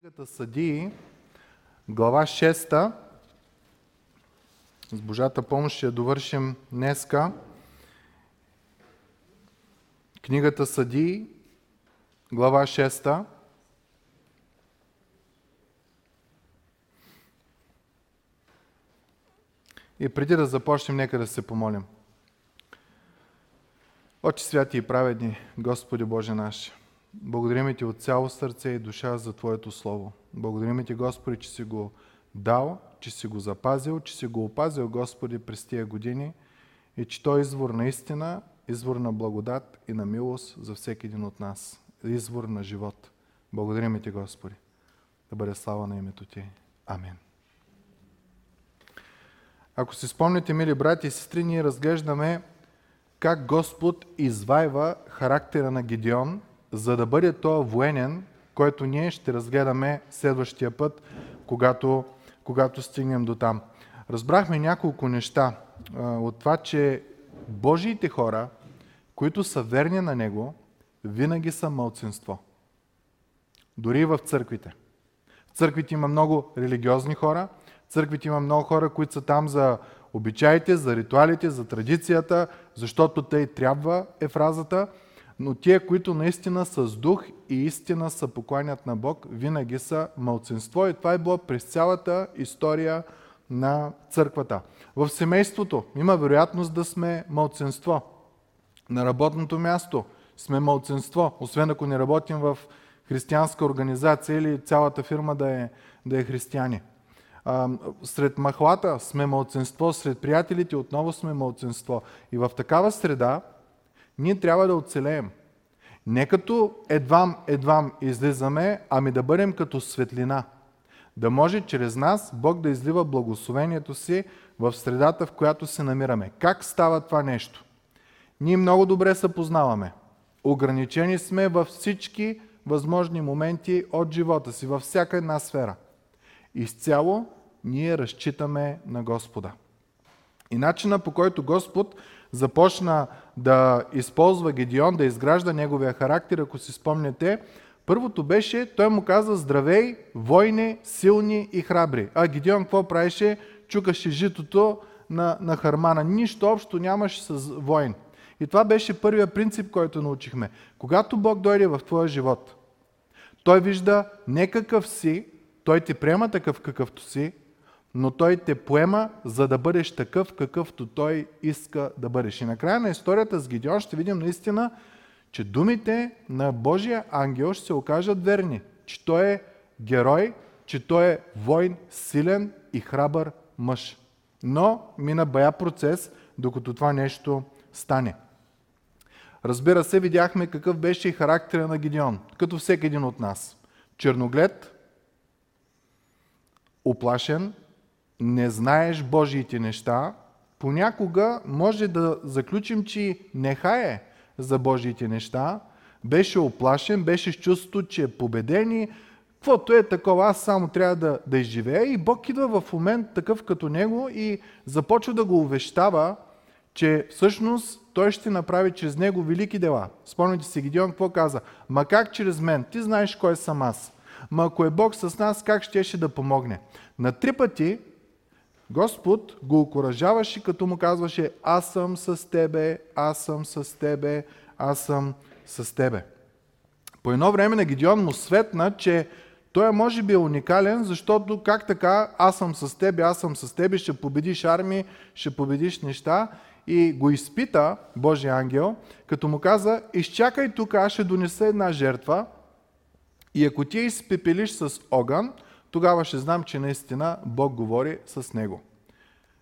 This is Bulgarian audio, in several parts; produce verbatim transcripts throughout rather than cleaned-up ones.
Книгата Съдии, глава шеста. С Божията помощ ще я довършим днеска. Книгата Съдии, глава шеста. И преди да започнем, нека да се помолим. Отче святи и праведни, Господи Боже наш, благодарим Ти от цяло сърце и душа за Твоето Слово. Благодарим Ти, Господи, че си го дал, че си го запазил, че си го опазил, Господи, през тия години и че Той е извор на истина, извор на благодат и на милост за всеки един от нас. Извор на живот. Благодарим Ти, Господи. Да бъде слава на името Ти. Амин. Ако си спомните, мили брати и сестри, ние разглеждаме как Господ извайва характера на Гидеон, за да бъде той военен, който ние ще разгледаме следващия път, когато, когато стигнем до там. Разбрахме няколко неща от това, че Божиите хора, които са верни на Него, винаги са малцинство. Дори и в църквите. В църквите има много религиозни хора, в църквите има много хора, които са там за обичаите, за ритуалите, за традицията, защото тъй трябва е фразата, но тие, които наистина с дух и истина се покланят на Бог, винаги са малцинство и това е било през цялата история на църквата. В семейството има вероятност да сме малцинство. На работното място сме малцинство, освен ако не работим в християнска организация или цялата фирма да е, да е християни. Сред махлата сме малцинство, сред приятелите отново сме малцинство. И в такава среда ние трябва да оцелеем. Не като едвам-едвам излизаме, ами да бъдем като светлина. Да може чрез нас Бог да излива благословението си в средата, в която се намираме. Как става това нещо? Ние много добре се познаваме. Ограничени сме във всички възможни моменти от живота си, във всяка една сфера. Изцяло ние разчитаме на Господа. И начина, по който Господ започна да използва Гидеон, да изгражда неговия характер, ако си спомняте, първото беше, той му каза: здравей, войни, силни и храбри. А Гидеон какво правеше? Чукаше житото на, на хармана. Нищо общо нямаше с войн. И това беше първия принцип, който научихме. Когато Бог дойде в твоя живот, Той вижда не какъв си, Той ти приема такъв какъвто си, но Той те поема, за да бъдеш такъв, какъвто Той иска да бъдеш. И накрая на историята с Гидеон ще видим наистина, че думите на Божия ангел ще се окажат верни, че Той е герой, че Той е войн, силен и храбър мъж. Но мина бая процес, докато това нещо стане. Разбира се, видяхме какъв беше и характера на Гидеон, като всеки един от нас. Черноглед, оплашен, не знаеш Божиите неща, понякога може да заключим, че нехай е за Божиите неща, беше оплашен, беше с чувството, че е победен и каквото е такова, аз само трябва да, да изживея. И Бог идва в момент такъв като него и започва да го увещава, че всъщност той ще направи чрез него велики дела. Спомните си, Гидеон какво каза? Ма как чрез мен? Ти знаеш кой съм аз. Ма ако е Бог с нас, как щеше да помогне? На три пъти Господ го окуражаваше, като му казваше: аз съм с тебе, аз съм с тебе, аз съм с тебе. По едно време на Гидеон му светна, че той може би е уникален, защото как така аз съм с тебе, аз съм с тебе, ще победиш армии, ще победиш неща. И го изпита Божия ангел, като му каза: изчакай тук, аз ще донеса една жертва и ако ти я изпепелиш с огън, тогава ще знам, че наистина Бог говори с него.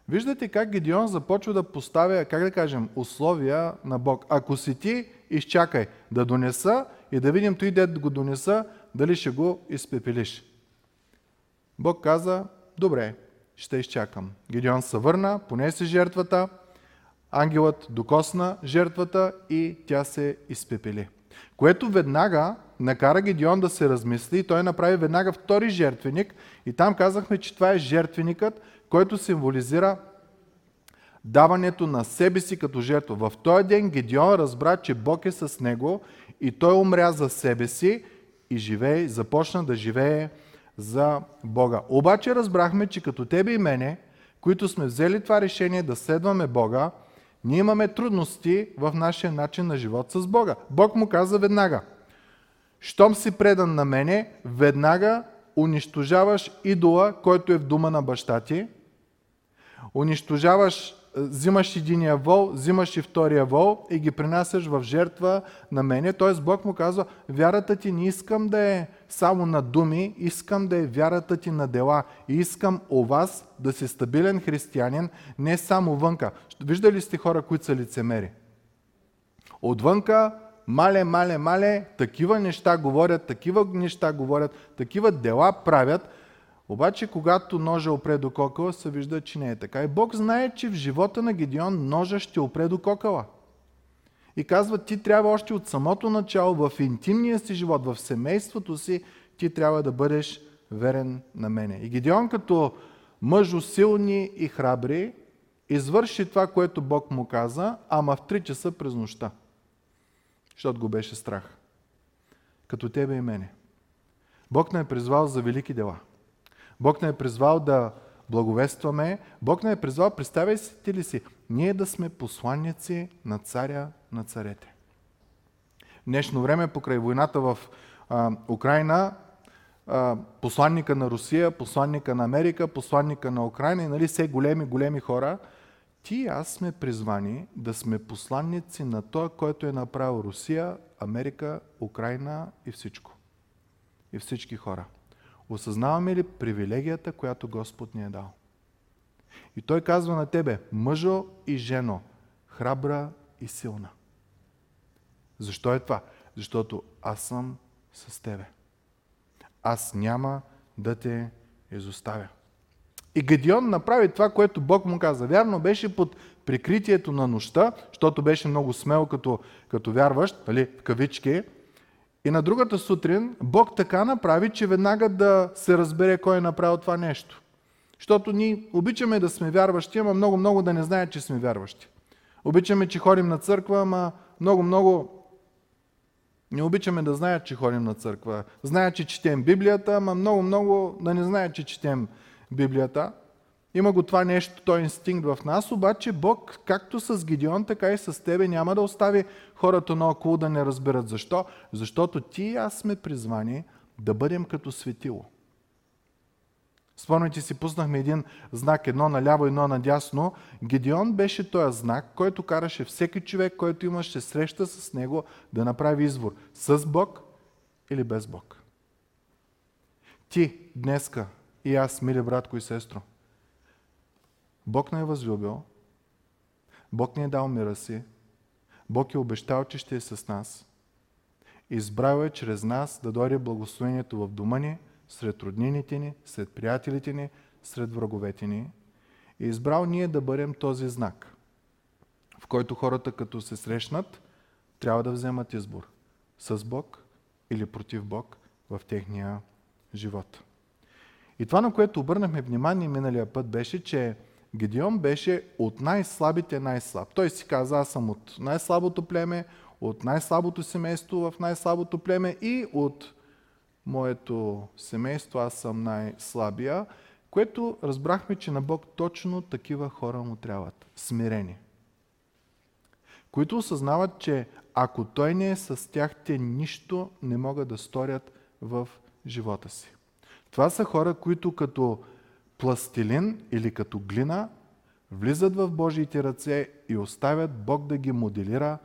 Виждате как Гидеон започва да поставя, как да кажем, условия на Бог. Ако си ти, изчакай да донеса и да видим той дед го донеса, дали ще го изпепелиш. Бог каза: добре, ще изчакам. Гидеон се върна, понесе жертвата, ангелът докосна жертвата и тя се изпепели. Което веднага накара Гидеон да се размисли и той направи веднага втори жертвеник и там казахме, че това е жертвеникът, който символизира даването на себе си като жертва. В този ден Гидеон разбра, че Бог е с него и той умря за себе си и живее, започна да живее за Бога. Обаче разбрахме, че като тебе и мене, които сме взели това решение да следваме Бога, ние имаме трудности в нашия начин на живот с Бога. Бог му каза веднага: щом си предан на мене, веднага унищожаваш идола, който е в дома на баща ти, унищожаваш, взимаш единия вол, взимаш и втория вол и ги принасяш в жертва на мене. Т.е. Бог му казва: вярата ти не искам да е само на думи, искам да е вярата ти на дела. И искам у вас да си стабилен християнин, не само вънка. Виждали ли сте хора, които са лицемери? Отвънка мале, мале, мале, такива неща говорят, такива неща говорят, такива дела правят. Обаче, когато ножа опре до кокала, се вижда, че не е така. И Бог знае, че в живота на Гидеон ножа ще опре до кокала. И казва, ти трябва още от самото начало, в интимния си живот, в семейството си, ти трябва да бъдеш верен на мене. И Гидеон, като мъжо силни и храбри, извърши това, което Бог му каза, ама в три часа през нощта. Защото го беше страх. Като тебе и мене. Бог не е призвал за велики дела. Бог не е призвал да благовестваме. Бог не е призвал, представяй си ти ли си, ние да сме посланници на царя на царете. В днешно време, покрай войната в а, Украйна, а, посланника на Русия, посланника на Америка, посланника на Украйна и нали все големи, големи хора, ти и аз сме призвани да сме посланници на това, който е направил Русия, Америка, Украйна и всичко. И всички хора. Осъзнаваме ли привилегията, която Господ ни е дал? И Той казва на тебе, мъжо и жено, храбра и силна. Защо е това? Защото аз съм с тебе. Аз няма да те изоставя. И Гидеон направи това, което Бог му каза. Вярно, беше под прикритието на нощта, защото беше много смел като, като вярващ, нали, в кавички. И на другата сутрин Бог така направи, че веднага да се разбере кой е направил това нещо. Защото ние обичаме да сме вярващи, ама много-много да не знаят, че сме вярващи. Обичаме, че ходим на църква, ама много-много не обичаме да знаят, че ходим на църква. Знаят, че четем Библията, ама много-много да не знаят, че четем Библията. Има го това нещо, той инстинкт в нас, обаче Бог, както с Гидеон, така и с тебе, няма да остави хората наоколо да не разберат защо. Защото ти и аз сме призвани да бъдем като светило. Спомняте си, пуснахме един знак, едно наляво, едно надясно. Гидеон беше този знак, който караше всеки човек, който имаше среща с него, да направи избор с Бог или без Бог. Ти, днеска, и аз, мили братко и сестро, Бог не е възлюбил, Бог не е дал мира си, Бог е обещал, че ще е с нас. Избрал е чрез нас да дойде благословението в дома ни, сред роднините ни, сред приятелите ни, сред враговете ни. И избрал ние да бъдем този знак, в който хората, като се срещнат, трябва да вземат избор с Бог или против Бог в техния живот. И това, на което обърнахме внимание миналия път, беше, че Гидеон беше от най-слабите най-слаб. Той си каза, аз съм от най-слабото племе, от най-слабото семейство в най-слабото племе и от моето семейство аз съм най-слабия, което разбрахме, че на Бог точно такива хора му трябват. Смирени. Които осъзнават, че ако Той не е с тях, те нищо не могат да сторят в живота си. Това са хора, които като пластилин или като глина влизат в Божиите ръце и оставят Бог да ги моделира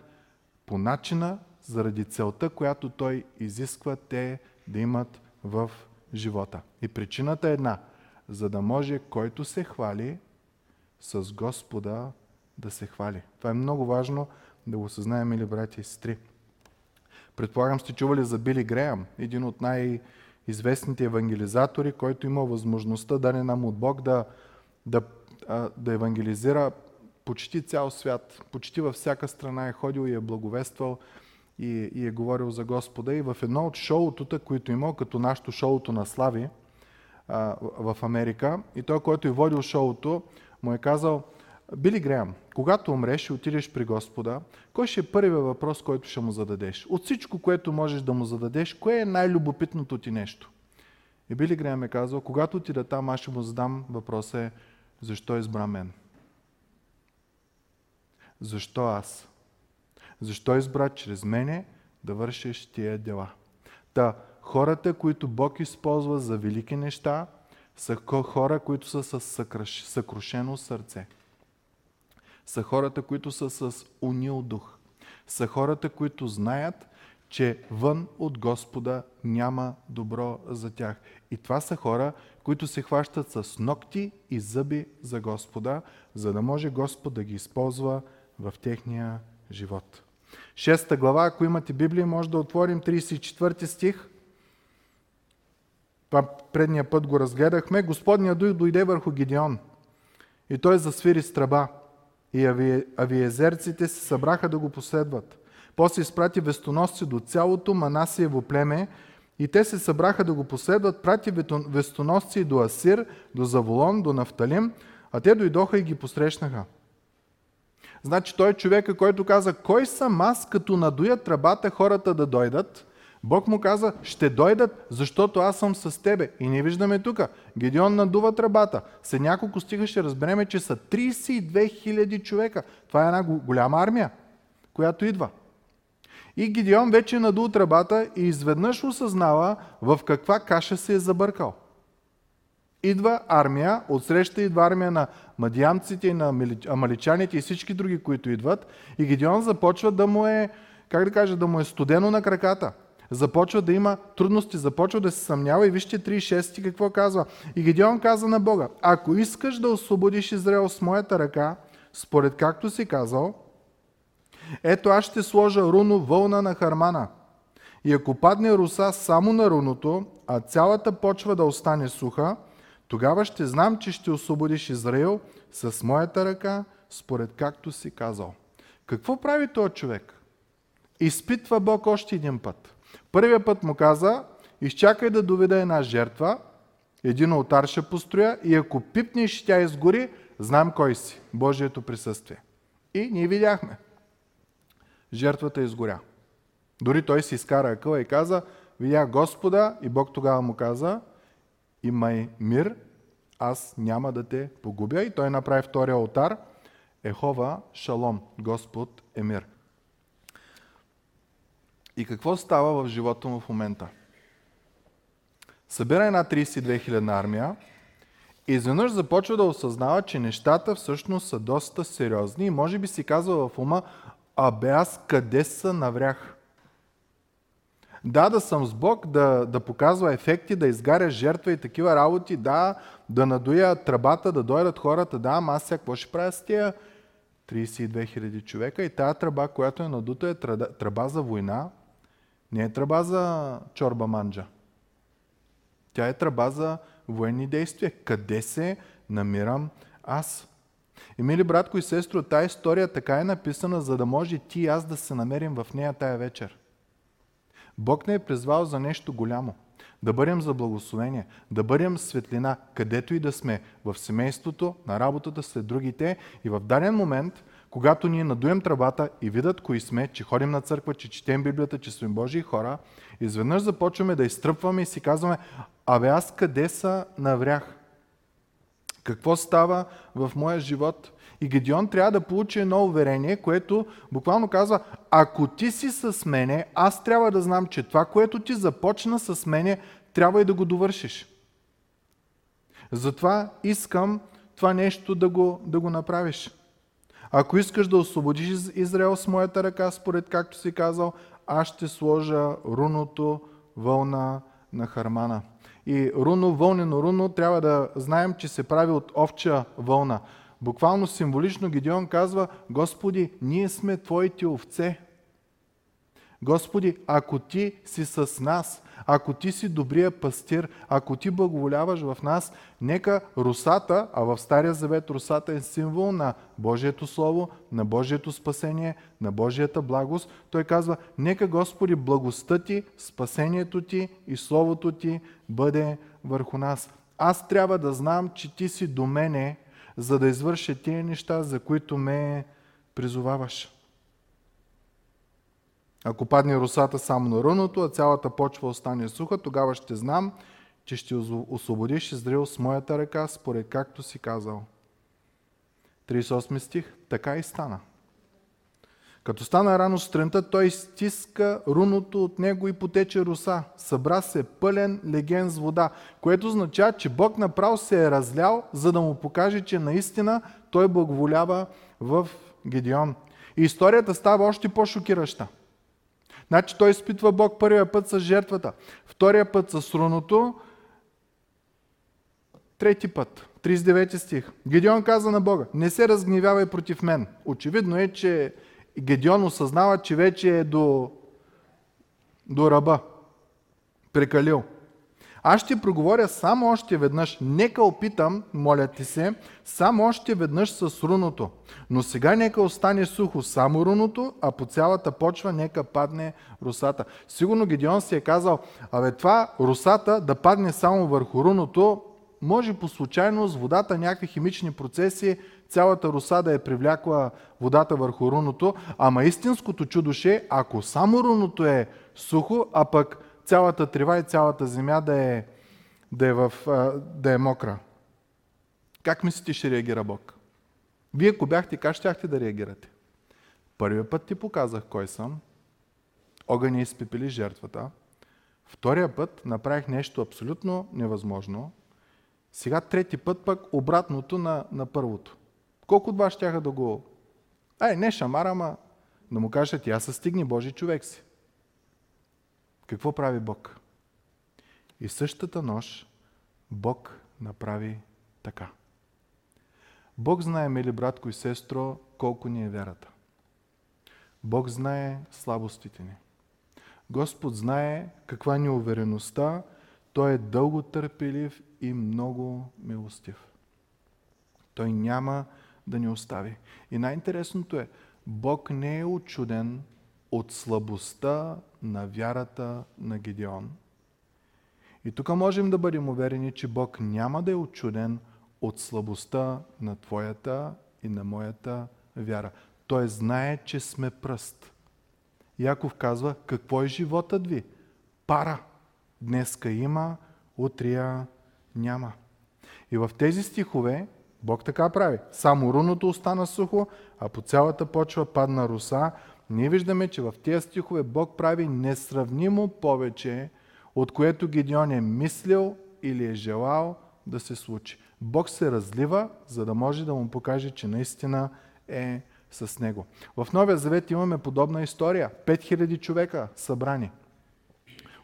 по начина, заради целта, която Той изисква те да имат в живота. И причината е една, за да може който се хвали, с Господа да се хвали. Това е много важно да го осъзнаем, мили братя и сестри. Предполагам сте чували за Били Греъм, един от най- известните евангелизатори, който има възможността, дадена му от Бог, да, да, да евангелизира почти цял свят. Почти във всяка страна е ходил и е благовествал и, и е говорил за Господа. И в едно от шоутата, които имал, като нашето шоуто на Слави а, в Америка, и той, който е водил шоуто, му е казал, Били Греъм, когато умреш и отидеш при Господа, кой ще е първият въпрос, който ще му зададеш? От всичко, което можеш да му зададеш, кое е най-любопитното ти нещо? И Били Греъм е казал, когато отида там, аз ще му задам въпроса е, защо избра мен? Защо аз? Защо избра чрез мене да вършиш тия дела? Та, хората, които Бог използва за велики неща, са хора, които са с съкрушено сърце. Са хората, които са с унил дух. Са хората, които знаят, че вън от Господа няма добро за тях. И това са хора, които се хващат с нокти и зъби за Господа, за да може Господ да ги използва в техния живот. Шеста глава, ако имате Библия, може да отворим тридесет и четвърти стих. Това предния път го разгледахме. Господният дух дойде върху Гидеон и той засвири с тръба. И авиезерците се събраха да го последват. После изпрати вестоносци до цялото Манасиево племе и те се събраха да го последват. Прати вестоносци до Асир, до Заволон, до Нафталим, а те дойдоха и ги посрещнаха. Значи той е човека, който каза, кой съм аз, като надуя тръбата хората да дойдат? Бог му каза, ще дойдат, защото аз съм с тебе. И не виждаме тук. Гидеон надува тръбата. След няколко стиха ще разбереме, че са тридесет и две хиляди човека. Това е една голяма армия, която идва. И Гидеон вече надул тръбата и изведнъж осъзнава в каква каша се е забъркал. Идва армия, отсреща идва армия на мадиамците и на амаличаните и всички други, които идват. И Гидеон започва да му е, как да кажа, да му е студено на краката. Започва да има трудности, започва да се съмнява и вижте три шест какво казва. И Гидеон каза на Бога, ако искаш да освободиш Израел с моята ръка, според както си казал, ето аз ще сложа руно вълна на хармана. И ако падне роса само на руното, а цялата почва да остане суха, тогава ще знам, че ще освободиш Израел с моята ръка, според както си казал. Какво прави този човек? Изпитва Бог още един път. Първият път му каза, изчакай да доведа една жертва, един олтар ще построя и ако пипнеш тя изгори, знам кой си, Божието присъствие. И ние видяхме. Жертвата изгоря. Дори той си изкара акъла и каза, видях Господа и Бог тогава му каза, имай мир, аз няма да те погубя. И той направи втория олтар, Ехова Шалом, Господ е мир. И какво става в живота му в момента? Събира една тридесет и две хиляди армия и изведнъж започва да осъзнава, че нещата всъщност са доста сериозни и може би си казва в ума, абе аз къде се наврях? Да, да съм с Бог, да, да показва ефекти, да изгаря жертва и такива работи, да, да надуя тръбата, да дойдат хората, да, ама аз сега какво ще правя с тия тридесет и две хиляди човека и тая тръба, която е надута е тръба за война, не е тръба за чорба манджа. Тя е тръба за военни действия. Къде се намирам аз? И мили братко и сестро, тая история така е написана, за да може ти и аз да се намерим в нея тая вечер. Бог не е призвал за нещо голямо. Да бъдем за благословение, да бъдем светлина, където и да сме, в семейството, на работата, след другите. И в даден момент, когато ние надуем тръбата и видят кои сме, че ходим на църква, че четем Библията, че сме Божии хора, изведнъж започваме да изтръпваме и си казваме, абе аз къде са наврях? Какво става в моя живот? И Гидеон трябва да получи едно уверение, което буквално казва, ако ти си с мене, аз трябва да знам, че това, което ти започна с мене, трябва и да го довършиш. Затова искам това нещо да го, да го направиш. Ако искаш да освободиш Израел с моята ръка, според както си казал, аз ще сложа руното вълна на хармана. И руно, вълнено руно, трябва да знаем, че се прави от овча вълна. Буквално символично Гидеон казва, Господи, ние сме Твоите овце. Господи, ако Ти си с нас, ако Ти си добрия пастир, ако Ти благоволяваш в нас, нека русата, а в Стария Завет русата е символ на Божието Слово, на Божието спасение, на Божията благост. Той казва, нека Господи, благостта Ти, спасението Ти и Словото Ти бъде върху нас. Аз трябва да знам, че Ти си до мене, за да извърша тия неща, за които ме призоваваш. Ако падне росата само на ръното, а цялата почва остане суха, тогава ще знам, че ще освободиш Израил с моята ръка, според както си казал. тридесет и осми стих. Така и стана. Като стана рано сутринта, той стиска руното от него и потече роса. Събра се пълен леген с вода, което означава, че Бог направо се е разлял, за да му покаже, че наистина той благоволява в Гедеон. И историята става още по-шокираща. Значи той изпитва Бог първия път с жертвата, втория път с руното, трети път. тридесет и девети стих. Гедеон каза на Бога: не се разгневявай против мен. Очевидно е, че Гедеон осъзнава, че вече е до, до ръба. Прекалил. Аз ще проговоря само още веднъж. Нека опитам, моля ти се, само още веднъж с руното. Но сега нека остане сухо само руното, а по цялата почва нека падне росата. Сигурно Гедеон си е казал: абе, това росата да падне само върху руното, може по случайност водата, някакви химични процеси, цялата роса да е привлякла водата върху руното, ама истинското чудо ще е, ако само руното е сухо, а пък цялата трева и цялата земя да е, да е, в, да е мокра. Как мислите, ще реагира Бог? Вие, ако бяхте, как щяхте да реагирате? Първият път ти показах кой съм. Огън изпепели жертвата. Втория път направих нещо абсолютно невъзможно. Сега трети път пък обратното на, на първото. Колко от вас щяха да го... Ай, не шамара, ама да му кажете: аз се стигни, Божий човек си. Какво прави Бог? И същата нощ Бог направи така. Бог знае, мили братко и сестро, колко ни е вярата. Бог знае слабостите ни. Господ знае каква ни е увереността. Той е дълго търпелив и много милостив. Той няма да ни остави. И най-интересното е, Бог не е учуден от слабостта на вярата на Гедеон. И тук можем да бъдем уверени, че Бог няма да е учуден от слабостта на твоята и на моята вяра. Той знае, че сме пръст. Яков казва: какво е животът ви? Пара. Днеска има, утрия няма. И в тези стихове Бог така прави. Само руното остана сухо, а по цялата почва падна роса. Ние виждаме, че в тези стихове Бог прави несравнимо повече, от което Гедеон е мислил или е желал да се случи. Бог се разлива, за да може да му покаже, че наистина е с него. В Новия Завет имаме подобна история. пет хиляди човека събрани.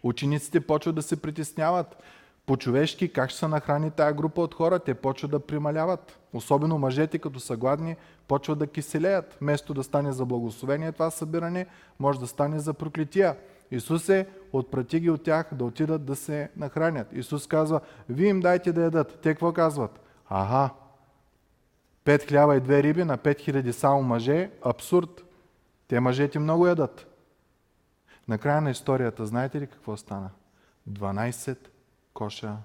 Учениците почват да се притесняват. По-човешки, как ще се нахрани тая група от хора? Те почват да прималяват. Особено мъжете, като са гладни, почват да киселеят. Вместо да стане за благословение това събиране, може да стане за проклетия. Исус е: отпрати ги от тях да отидат да се нахранят. Исус казва: вие им дайте да ядат. Те какво казват? Аха, пет хляба и две риби на пет хиляди само мъже. Абсурд. Те мъжете много ядат. Накрая на историята, знаете ли какво стана? дванадесет коша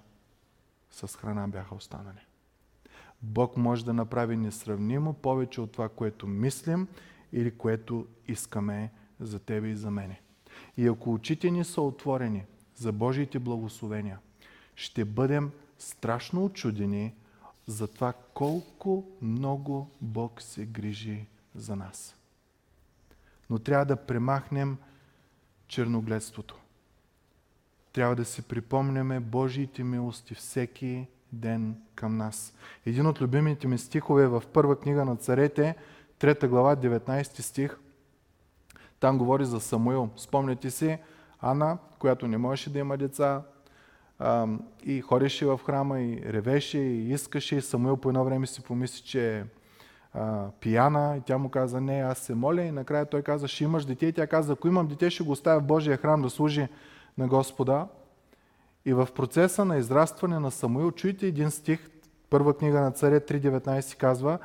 с храна бяха останали. Бог може да направи несравнимо повече от това, което мислим или което искаме за тебе и за мене. И ако очите ни са отворени за Божиите благословения, ще бъдем страшно учудени за това колко много Бог се грижи за нас. Но трябва да премахнем черногледството. Трябва да си припомняме Божиите милости всеки ден към нас. Един от любимите ми стихове в Първа книга на царете, трета глава, деветнадесети стих. Там говори за Самуил. Спомняте си Ана, която не можеше да има деца и ходеше в храма и ревеше и искаше. И Самуил по едно време си помисли, че е пияна, и тя му каза: не, аз се моля. И накрая той каза: ще имаш дете. И тя каза: ако имам дете, ще го оставя в Божия храм да служи на Господа. И в процеса на израстване на Самуил, чуйте един стих, Първа книга на царе три деветнадесет казва: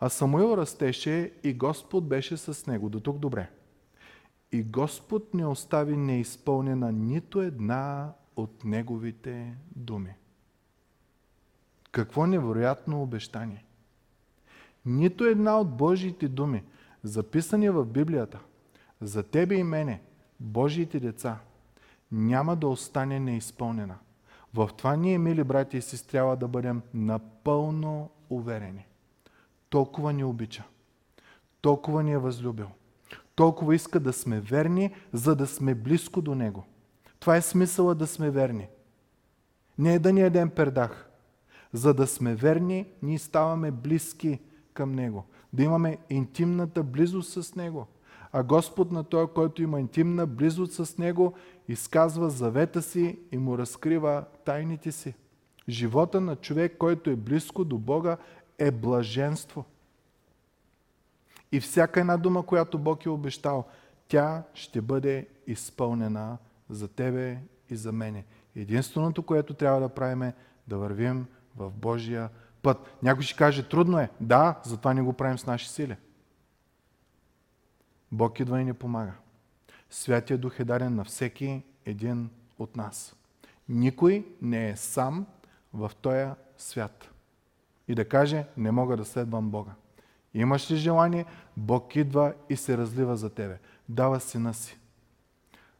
а Самуил растеше и Господ беше с него. До тук добре. И Господ не остави неизпълнена нито една от неговите думи. Какво невероятно обещание! Нито една от Божиите думи, записани в Библията, за тебе и мене, Божиите деца, няма да остане неизпълнена. В това ние, мили брати и сестри, трябва да бъдем напълно уверени. Толкова ни обича, толкова ни е възлюбил, толкова иска да сме верни, за да сме близко до Него. Това е смисъла да сме верни. Не е да ни едем пердах. За да сме верни, ние ставаме близки към Него. Да имаме интимната близост с Него. А Господ на Той, който има интимна близост с Него, изказва завета си и му разкрива тайните си. Живота на човек, който е близко до Бога, е блаженство. И всяка една дума, която Бог е обещал, тя ще бъде изпълнена за тебе и за мене. Единственото, което трябва да правим, е да вървим в Божия път. Някой ще каже, трудно е. Да, затова не го правим с наши сили. Бог идва и ни помага. Святия Дух е даден на всеки един от нас. Никой не е сам в този свят. И да каже, не мога да следвам Бога. Имаш ли желание, Бог идва и се разлива за тебе. Дава сина си,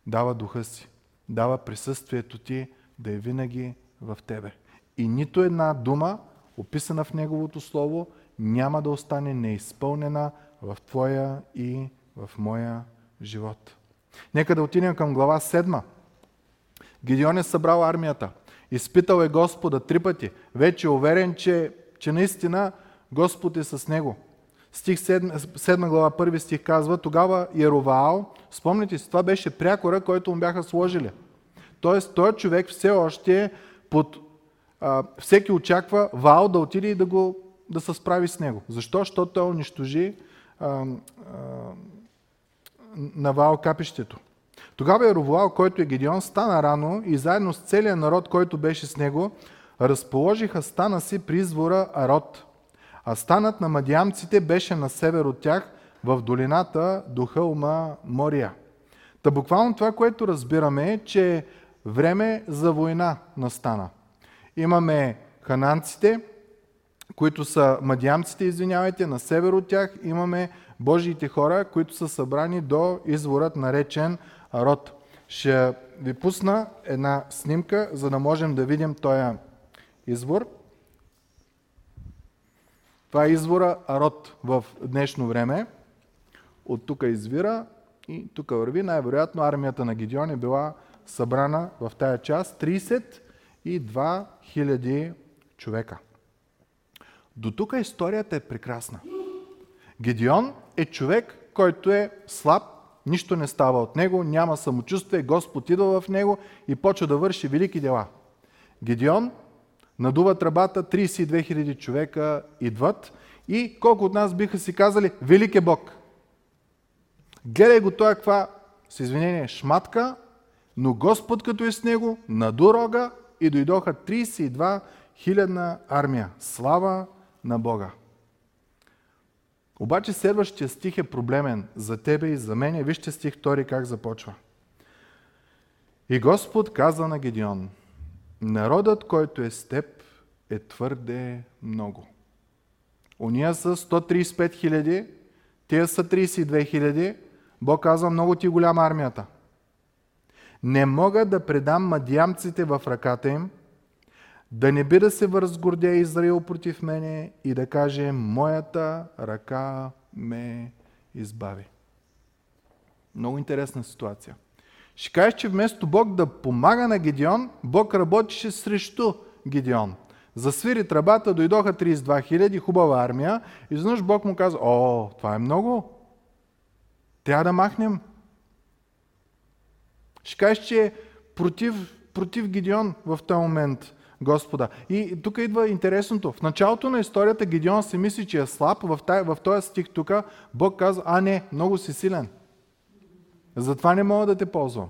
дава духа си, дава присъствието ти да е винаги в тебе. И нито една дума, описана в Неговото Слово, няма да остане неизпълнена в твоя и в моя живот. Нека да отидем към глава седма. Гидеон е събрал армията. Изпитал е Господа три пъти. Вече е уверен, че, че наистина Господ е с него. Стих седма глава, първи стих казва, тогава Яровоам, спомните си, това беше прякора, който му бяха сложили. Тоест, той човек все още е под... А, всеки очаква Ваал да отиде и да, го, да се справи с него. Защо? Защото той унищожи а, а, на Ваал капището. Тогава Яровоам, който е Гидеон, стана рано и заедно с целия народ, който беше с него, разположиха стана си при извора Арод. А станът на мадиамците беше на север от тях, в долината до хълма Мория. Та буквално това, което разбираме е, че е време за война настана. Имаме хананците, които са мадиамците, извинявайте, на север от тях. Имаме Божиите хора, които са събрани до изворът, наречен Арод. Ще ви пусна една снимка, за да можем да видим този извор. Това е извора Арод в днешно време. От тук извира и тук върви. Най-вероятно армията на Гидеон е била събрана в тая част. тридесет и две хиляди човека. До тук историята е прекрасна. Гидеон е човек, който е слаб, нищо не става от него, няма самочувствие, Господ идва в него и почва да върши велики дела. Гидеон надува тръбата, тридесет и две хиляди човека идват и колко от нас биха си казали, велик е Бог. Гледай го това, каква, с извинение, шматка, но Господ като е с него, наду рога и дойдоха тридесет и две хиляди армия. Слава на Бога! Обаче следващия стих е проблемен за тебе и за мен. Вижте стих втори как започва. И Господ каза на Гидеон, народът, който е с теб, е твърде много. Ония са сто тридесет и пет хиляди, тия са тридесет и две хиляди. Бог казва, много ти голяма армията. Не мога да предам мадиамците в ръката им, да не би да се възгордее Израил против мене и да каже, моята ръка ме избави. Много интересна ситуация. Ще кажеш, че вместо Бог да помага на Гидеон, Бог работеше срещу Гидеон. Засвири тръбата, дойдоха тридесет и две хиляди, хубава армия. И знаеш, Бог му каза, о, това е много. Трябва да махнем. Ще кажеш, че е против, против Гидеон в този момент, Господа. И тук идва интересното. В началото на историята Гидеон се мисли, че е слаб. В, тая, в този стих тук Бог казва, а не, много си силен. Затова не мога да те ползвам.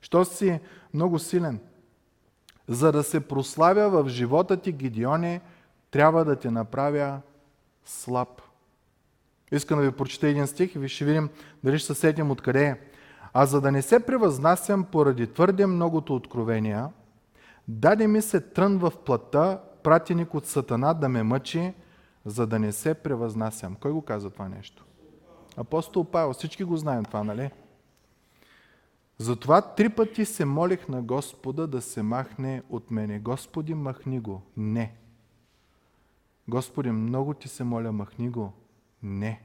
Що си много силен? За да се прославя в живота ти, Гидеоне, трябва да те направя слаб. Искам да ви прочета един стих и ви ще видим дали ще се сетим откъде е. А за да не се превъзнасям поради твърде многото откровения, даде ми се трън в плътта, пратеник от Сатана да ме мъчи, за да не се превъзнасям. Кой го каза това нещо? Апостол Павел, всички го знаем това, нали? Затова три пъти се молих на Господа да се махне от мене. Господи, махни го. Не. Господи, много ти се моля, махни го. Не.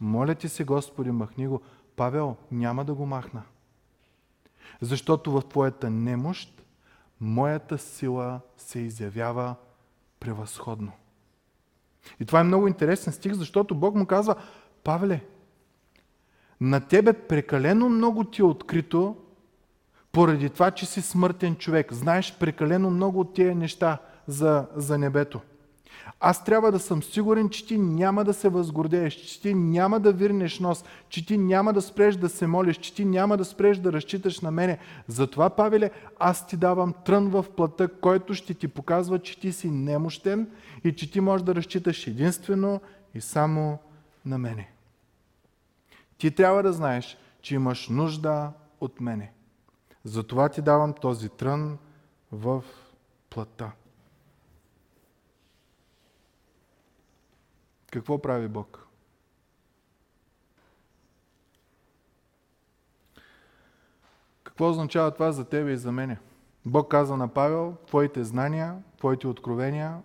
Моля ти се, Господи, махни го. Павел, няма да го махна. Защото в твоята немощ моята сила се изявява превъзходно. И това е много интересен стих, защото Бог му казва: Павле, на тебе прекалено много ти е открито, поради това, че си смъртен човек. Знаеш прекалено много от тия неща за, за небето. Аз трябва да съм сигурен, че ти няма да се възгордееш, че ти няма да вирнеш нос, че ти няма да спреш да се молиш, че ти няма да спреш да разчиташ на мене. Затова, Павеле, аз ти давам трън в плътта, който ще ти показва, че ти си немощен и че ти можеш да разчиташ единствено и само на мене. Ти трябва да знаеш, че имаш нужда от мене. Затова ти давам този трън в плътта. Какво прави Бог? Какво означава това за тебе и за мене? Бог казва на Павел: твоите знания, твоите откровения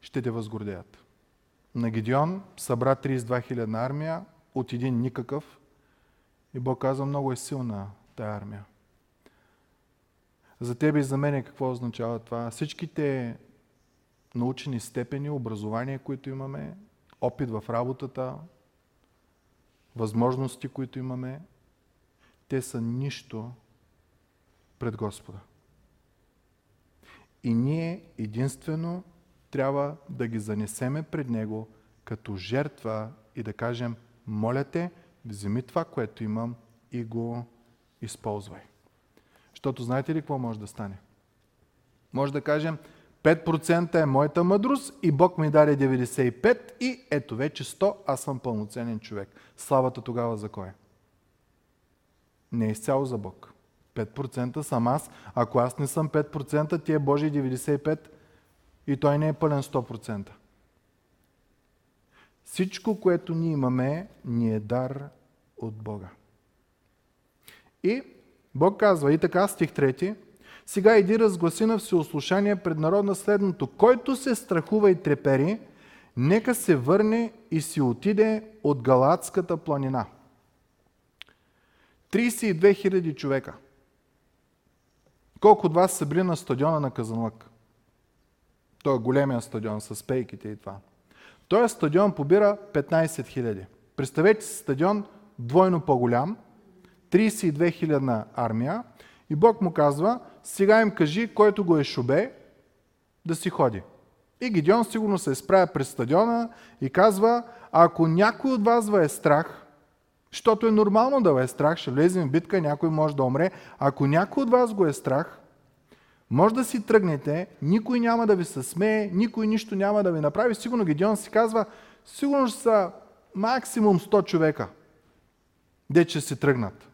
ще те възгордеят. На Гидеон събра тридесет и две хиляди армия от един никакъв и Бог казва: много е силна тая армия. За тебе и за мене какво означава това? Всичките научени степени, образование, които имаме, опит в работата, възможности, които имаме, те са нищо пред Господа. И ние единствено трябва да ги занесеме пред Него като жертва и да кажем: моля те, вземи това, което имам и го използвай. Защото знаете ли какво може да стане? Може да кажем: пет процента е моята мъдрост и Бог ми даде деветдесет и пет и ето вече сто, аз съм пълноценен човек. Славата тогава за кой? Не е изцяло за Бог. пет процента съм аз. Ако аз не съм пет процента, ти е Божий деветдесет и пет и той не е пълен сто процента. Всичко, което ние имаме, ни е дар от Бога. И Бог казва, и така, стих трети: сега иди разгласи на всеослушание пред народа следното: който се страхува и трепери, нека се върне и си отиде от Галаатската планина. тридесет и две хиляди човека. Колко от вас са били на стадиона на Казанлък? Той е големия стадион с пейките и това. Той стадион побира петнадесет хиляди. Представете си стадион двойно по-голям, тридесет и две хиляди армия, и Бог му казва: сега им кажи, който го е шубе, да си ходи. И Гидеон сигурно се изправя през стадиона и казва: ако някой от вас ва е страх, защото е нормално да ва е страх, ще влезем в битка, някой може да умре, ако някой от вас го е страх, може да си тръгнете, никой няма да ви се смее, никой нищо няма да ви направи. Сигурно Гидеон си казва: сигурно ще са максимум сто човека, де ще си тръгнат.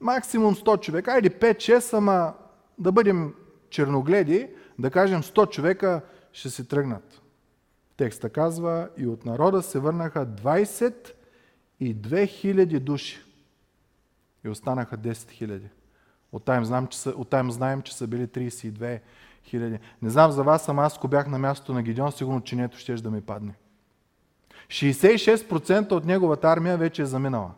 Максимум сто човека, айде пет шест, ама да бъдем черногледи, да кажем сто човека ще се тръгнат. Текста казва: и от народа се върнаха двадесет и две хиляди души и останаха десет хиляди. Оттам знаем, че са, оттам знаем, че са били тридесет и две хиляди. Не знам за вас, ама аз ако бях на мястото на Гидеон, сигурно чинето щеше да ми падне. шейсет и шест процента от неговата армия вече е заминала.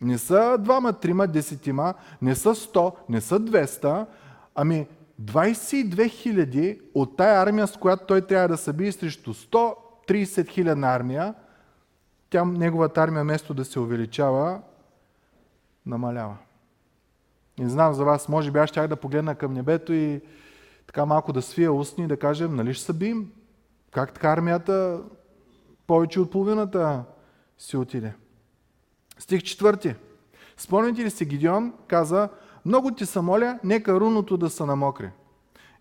Не са двама, трима, десетима, не са сто, не са двеста, ами двадесет и две хиляди от тая армия, с която той трябва да се бие срещу сто и тридесет хилядна армия, тя, неговата армия, вместо да се увеличава, намалява. Не знам за вас, може би аз щях да погледна към небето и така малко да свия устни и да кажем: нали ще се бием? Как така армията повече от половината си отиде? Стих четвърти. Спомните ли си, Гидеон каза: много ти се моля, нека руното да се намокри.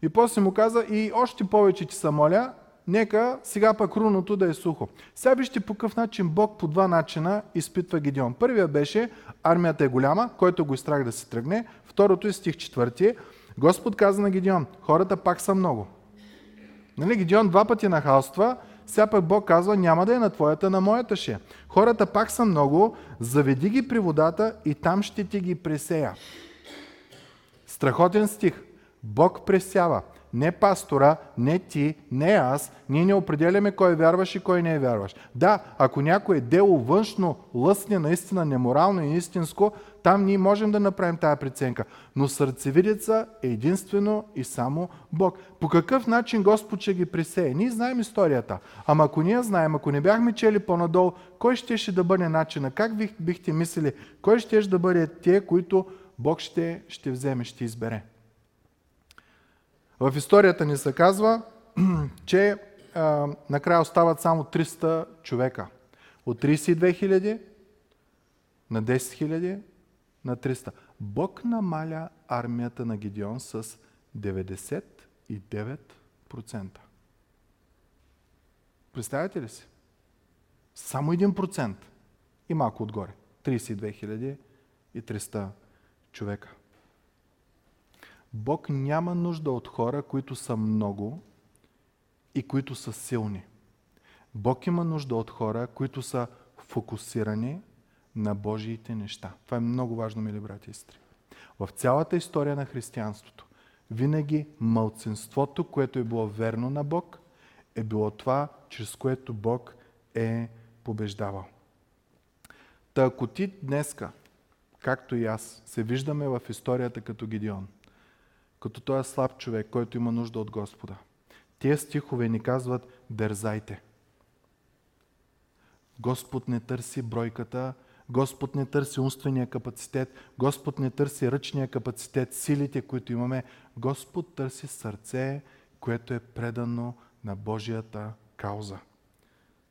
И после му каза: и още повече ти се моля, нека сега пък руното да е сухо. Сега вижте по какъв начин Бог по два начина изпитва Гидеон. Първият беше: армията е голяма, който го изстрах да се тръгне. Второто е стих четвърти. Господ каза на Гидеон, хората пак са много. Нали, Гидеон два пъти нахалства, сега пък Бог казва, няма да е на твоята, на моята ще. Хората пак са много, заведи ги при водата и там ще ти ги пресея. Страхотен стих. Бог пресява. Не пастора, не ти, не аз. Ние не определяме кой вярваш и кой не е вярваш. Да, ако някое дело външно лъсне, наистина неморално и истинско, там ние можем да направим тая преценка. Но сърцевидеца е единствено и само Бог. По какъв начин Господ ще ги пресее? Ние знаем историята. Ама ако ние знаем, ако не бяхме чели по-надолу, кой щеше да бъде начина? Как бих, бихте мислили? Кой щеше да бъде те, които Бог ще, ще вземе, ще избере? В историята ни се казва, че а, накрая остават само триста човека. От тридесет и две хиляди на десет хиляди на триста. Бог намаля армията на Гидеон с деветдесет и девет процента. Представете ли си? Само един процент и малко отгоре. тридесет и две хиляди и триста човека. Бог няма нужда от хора, които са много и които са силни. Бог има нужда от хора, които са фокусирани на Божиите неща. Това е много важно, мили брати и сестри. В цялата история на християнството, винаги малцинството, което е било верно на Бог, е било това, чрез което Бог е побеждавал. Та ако ти днеска, както и аз, се виждаме в историята като Гидеон, като той е слаб човек, който има нужда от Господа. Тие стихове ни казват, дързайте. Господ не търси бройката, Господ не търси умствения капацитет, Господ не търси ръчния капацитет, силите, които имаме. Господ търси сърце, което е предано на Божията кауза.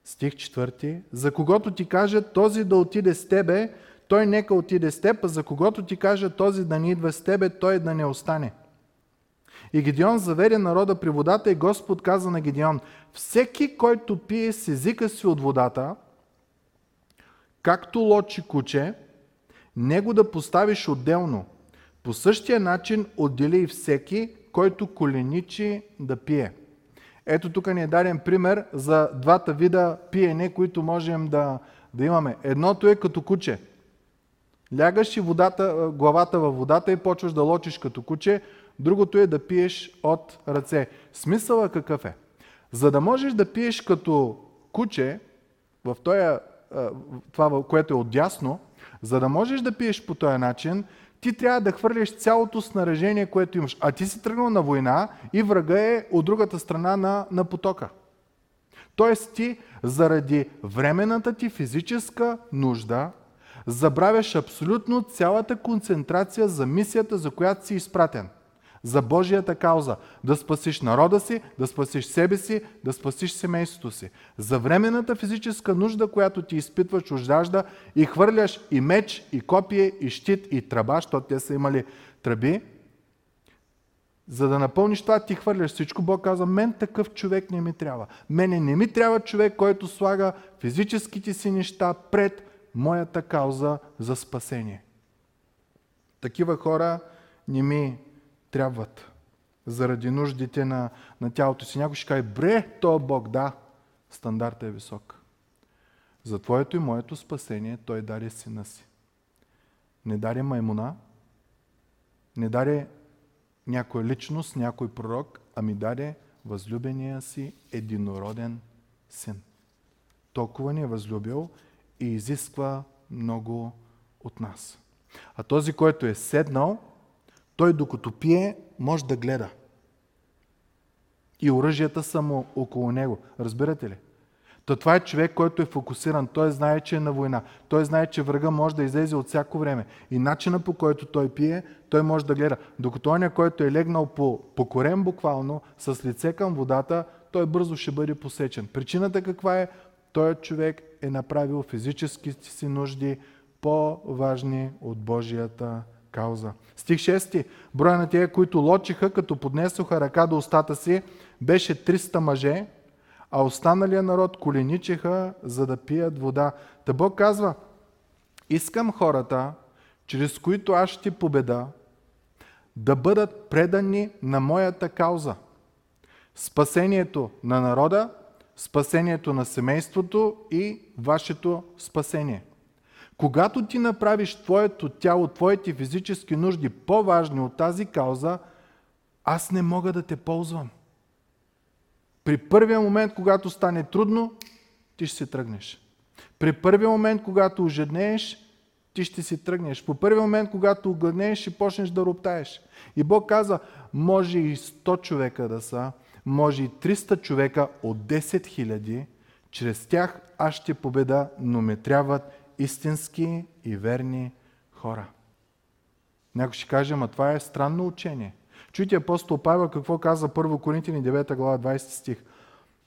Стих четвърти. За когото ти кажат, този да отиде с тебе, той нека отиде с теб, а за когото ти кажат, този да не идва с тебе, той да не остане. И Гидеон заведе народа при водата и Господ каза на Гидеон, всеки, който пие с езика си от водата, както лочи куче, него да поставиш отделно. По същия начин отдели и всеки, който коленичи да пие. Ето тук ни е даден пример за двата вида пиене, които можем да, да имаме. Едното е като куче. Лягаш и водата, главата във водата и почваш да лочиш като куче. Другото е да пиеш от ръце. Смисъла какъв е? За да можеш да пиеш като куче, в тоя, това, което е отдясно, за да можеш да пиеш по този начин, ти трябва да хвърлиш цялото снаряжение, което имаш. А ти си тръгнал на война и врага е от другата страна на, на потока. Тоест ти, заради временната ти физическа нужда, забравяш абсолютно цялата концентрация за мисията, за която си изпратен. За Божията кауза. Да спасиш народа си, да спасиш себе си, да спасиш семейството си. За временната физическа нужда, която ти изпитваш от жажда и хвърляш и меч, и копие, и щит, и тръба, защото те са имали тръби. За да напълниш това, ти хвърляш всичко. Бог казва, мен такъв човек не ми трябва. Мене не ми трябва човек, който слага физическите си неща пред моята кауза за спасение. Такива хора не ми трябват заради нуждите на, на тялото си. Някой ще каже, бре, то Бог, да, стандартът е висок. За твоето и моето спасение той даде сина си. Не даде маймуна, не даде някоя личност, някой пророк, а ми даде възлюбения си единороден син. Толкова ни е възлюбил и изисква много от нас. А този, който е седнал, той докато пие, може да гледа. И оръжията са му около него. Разбирате ли? То това е човек, който е фокусиран. Той знае, че е на война. Той знае, че врага може да излезе от всяко време. И начина по който той пие, той може да гледа. Докато оня, който е легнал по, по корем буквално, с лице към водата, той бързо ще бъде посечен. Причината каква е? Той човек е направил физическите си нужди по-важни от Божията кауза. Стих шести. Броя на тия, които лочиха, като поднесоха ръка до устата си, беше триста мъже, а останалия народ коленичеха, за да пият вода. Та Бог казва, искам хората, чрез които аз ще победа, да бъдат предани на моята кауза. Спасението на народа, спасението на семейството и вашето спасение. Когато ти направиш твоето тяло, твоите физически нужди по-важни от тази кауза, аз не мога да те ползвам. При първия момент, когато стане трудно, ти ще се тръгнеш. При първия момент, когато ожеднееш, ти ще си тръгнеш. По първия момент, когато огладнееш и почнеш да роптаеш. И Бог каза, може и сто човека да са, може и триста човека от десет хиляди, чрез тях аз ще победа, но ме трябват истински и верни хора. Някой ще каже, ама това е странно учение. Чуйте апостол Павел какво каза Първо Коринтяни девета глава двадесети стих.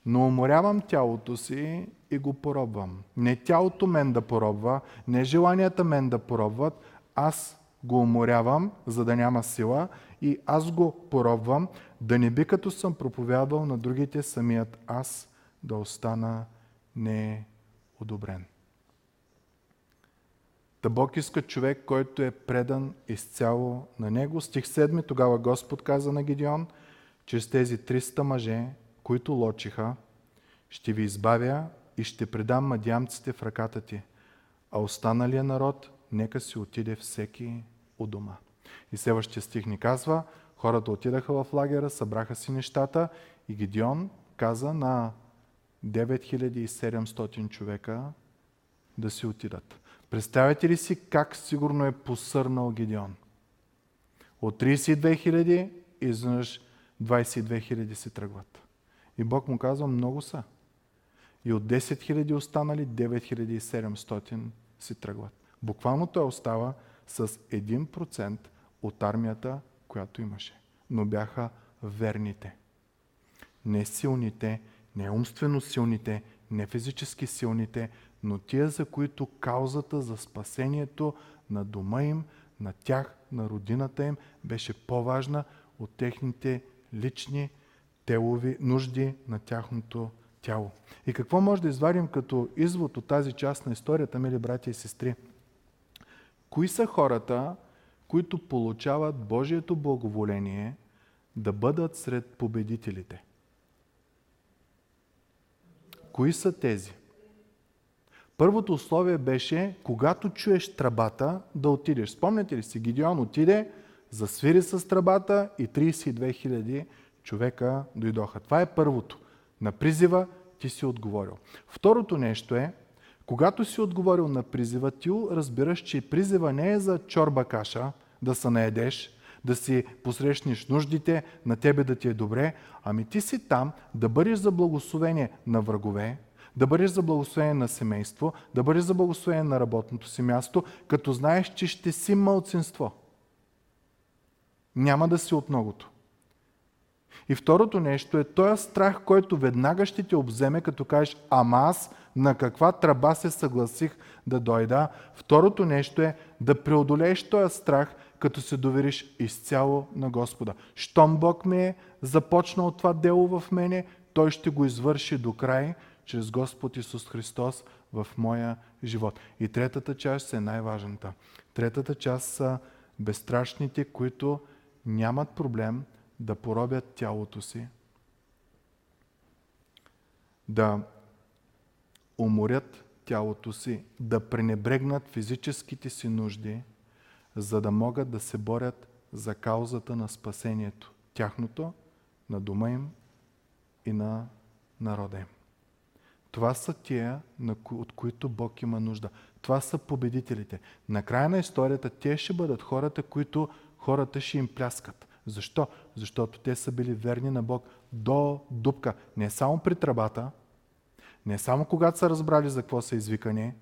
Но уморявам тялото си и го поробвам. Не тялото мен да поробва, не желанията мен да поробват, аз го уморявам, за да няма сила, и аз го поробвам, да не би като съм проповядвал на другите самият аз да остана неодобрен. Та Бог иска човек, който е предан изцяло на него. Стих седми, тогава Господ каза на Гидеон, чрез тези триста мъже, които лочиха, ще ви избавя и ще предам мадиамците в ръката ти, а останалия народ нека си отиде всеки у дома. И следващия стих ни казва, хората отидаха в лагера, събраха си нещата и Гидеон каза на девет хиляди и седемстотин човека да си отидат. Представете ли си как сигурно е посърнал Гидеон? От тридесет и две хиляди изведнъж двадесет и две хиляди се тръгват. И Бог му казва, много са. И от десет хиляди останали, девет хиляди и седемстотин си тръгват. Буквално той остава с един процент от армията, която имаше. Но бяха верните. Не силните, не умствено силните, не физически силните, но тия, за които каузата за спасението на дома им, на тях, на родината им, беше по-важна от техните лични телови нужди на тяхното тяло. И какво може да извадим като извод от тази част на историята, мили братя и сестри? Кои са хората, които получават Божието благоволение да бъдат сред победителите? Кои са тези? Първото условие беше, когато чуеш тръбата, да отидеш. Спомняте ли си, Гидеон отиде, засвири с тръбата и тридесет и две хиляди човека дойдоха. Това е първото. На призива ти си отговорил. Второто нещо е, когато си отговорил на призива, ти разбираш, че призива не е за чорба каша, да се наедеш, да си посрещнеш нуждите, на тебе да ти е добре, ами ти си там да бъдеш за благословение на врагове, да бъдеш за благословение на семейство, да бъдеш за благословение на работното си място, като знаеш, че ще си малцинство. Няма да си от многото. И второто нещо е този страх, който веднага ще те обземе, като кажеш, ама аз на каква тръба се съгласих да дойда. Второто нещо е да преодолееш този страх, като се довериш изцяло на Господа. Щом Бог ми е започнал това дело в мене, Той ще го извърши до край, чрез Господ Исус Христос в моя живот. И третата част е най-важната. Третата част са безстрашните, които нямат проблем да поробят тялото си, да уморят тялото си, да пренебрегнат физическите си нужди, за да могат да се борят за каузата на спасението, тяхното, на дома им и на народа им. Това са тия, от които Бог има нужда. Това са победителите. Накрая на историята те ще бъдат хората, които хората ще им пляскат. Защо? Защото те са били верни на Бог до дупка. Не само при тръбата, не само когато са разбрали за какво са извикани,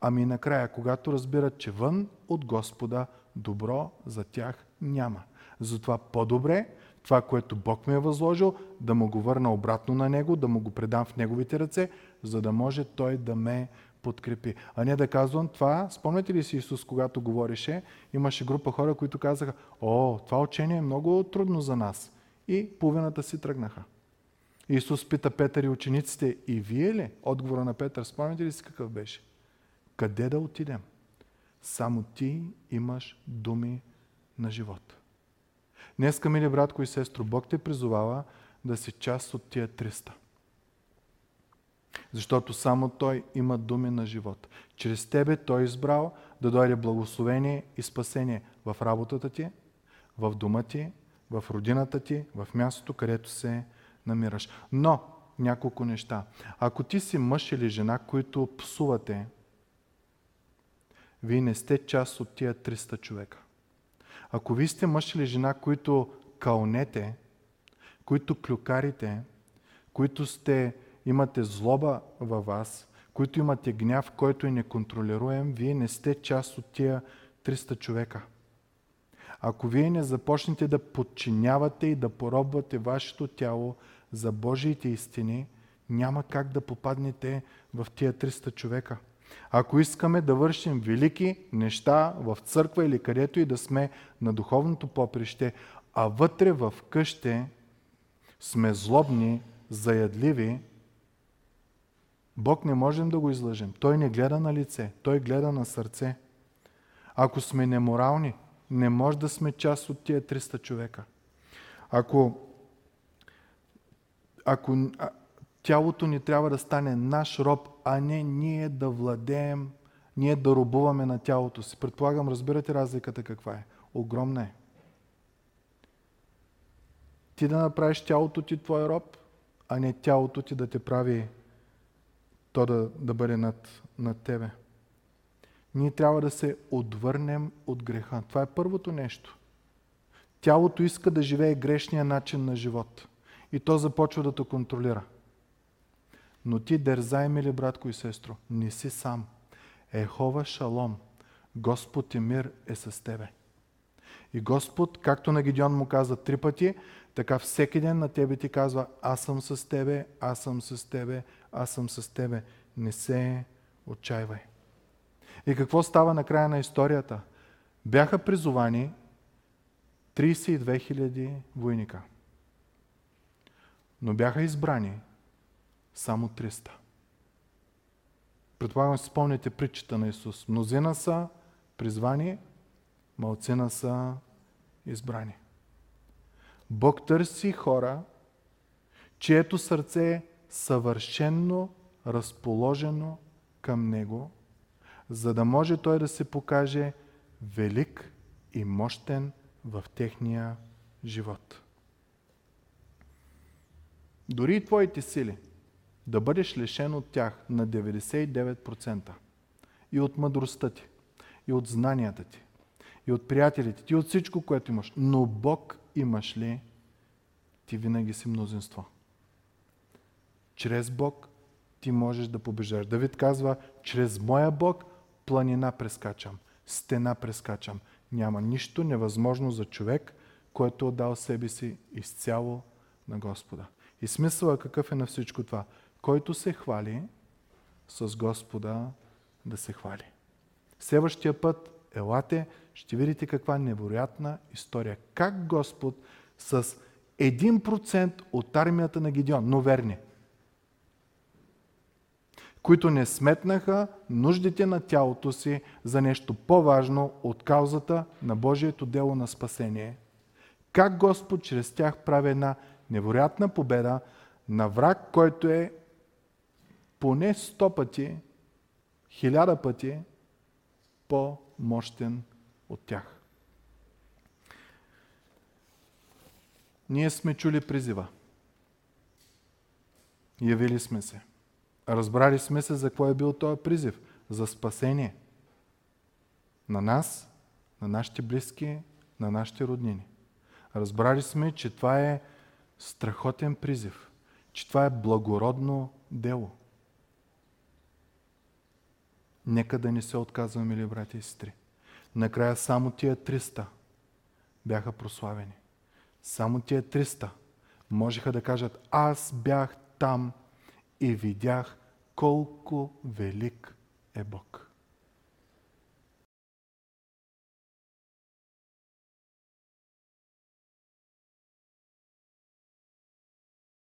ами накрая, когато разбират, че вън от Господа добро за тях няма. Затова по-добре това, което Бог ми е възложил, да му го върна обратно на Него, да му го предам в Неговите ръце, за да може Той да ме подкрепи. А не да казвам това, спомняте ли си Исус, когато говореше, имаше група хора, които казаха, о, това учение е много трудно за нас. И половината си тръгнаха. Исус пита Петър и учениците, и вие ли? Отговора на Петър, спомняте ли си какъв беше? Къде да отидем? Само ти имаш думи на живот. Днеска, мили братко и сестро, Бог те призовава да си част от тия триста. Защото само Той има думи на живот. Чрез тебе Той избрал да дойде благословение и спасение в работата ти, в дома ти, в родината ти, в мястото, където се намираш. Но няколко неща. Ако ти си мъж или жена, които псувате, вие не сте част от тия триста човека. Ако вие сте мъж или жена, които кълнете, които клюкарите, които сте, имате злоба във вас, които имате гняв, който е неконтролируем, вие не сте част от тия триста човека. Ако вие не започнете да подчинявате и да поробвате вашето тяло за Божиите истини, няма как да попаднете в тия триста човека. Ако искаме да вършим велики неща в църква или където и да сме на духовното поприще, а вътре в къще сме злобни, заядливи, Бог не можем да го излъжем. Той не гледа на лице, Той гледа на сърце. Ако сме неморални, не може да сме част от тия триста човека. Ако, ако тялото ни трябва да стане наш роб, а не ние да владеем, ние да робуваме на тялото си. Предполагам, разбирате разликата каква е. Огромна е. Ти да направиш тялото ти твой роб, а не тялото ти да те прави то да, да бъде над, над тебе. Ние трябва да се отвърнем от греха. Това е първото нещо. Тялото иска да живее грешния начин на живот. И то започва да те контролира. Но ти, дерзай, мили братко и сестро, не си сам. Ехова Шалом, Господ и мир е с тебе. И Господ, както на Гидеон му каза три пъти, така всеки ден на тебе ти казва: аз съм с тебе, аз съм с тебе, аз съм с тебе. Не се отчаивай. И какво става на края на историята? Бяха призовани тридесет и две хиляди войника. Но бяха избрани само триста. Предполагам, си спомняте притчата на Исус. Мнозина са призвани, малцина са избрани. Бог търси хора, чието сърце е съвършенно разположено към Него, за да може Той да се покаже велик и мощен в техния живот. Дори и твоите сили да бъдеш лишен от тях на деветдесет и девет процента и от мъдростта ти, и от знанията ти, и от приятелите ти, и от всичко, което имаш. Но Бог имаш ли, ти винаги си мнозинство. Чрез Бог ти можеш да побеждаш. Давид казва: чрез моя Бог планина прескачам, стена прескачам. Няма нищо невъзможно за човек, който е отдал себе си изцяло на Господа. И смисълът какъв е на всичко това? Който се хвали, с Господа да се хвали. Следващия път, елате, ще видите каква невероятна история. Как Господ с един процент от армията на Гидеон, но верни, които не сметнаха нуждите на тялото си за нещо по-важно от каузата на Божието дело на спасение. Как Господ чрез тях прави една невероятна победа на враг, който е поне сто пъти, хиляда пъти по-мощен от тях. Ние сме чули призива. Явили сме се. Разбрали сме се за кой е бил този призив. За спасение. На нас, на нашите близки, на нашите роднини. Разбрали сме, че това е страхотен призив, че това е благородно дело. Нека да не се отказваме, мили брати и сестри. Накрая само тия триста бяха прославени. Само тия триста можеха да кажат: аз бях там и видях колко велик е Бог.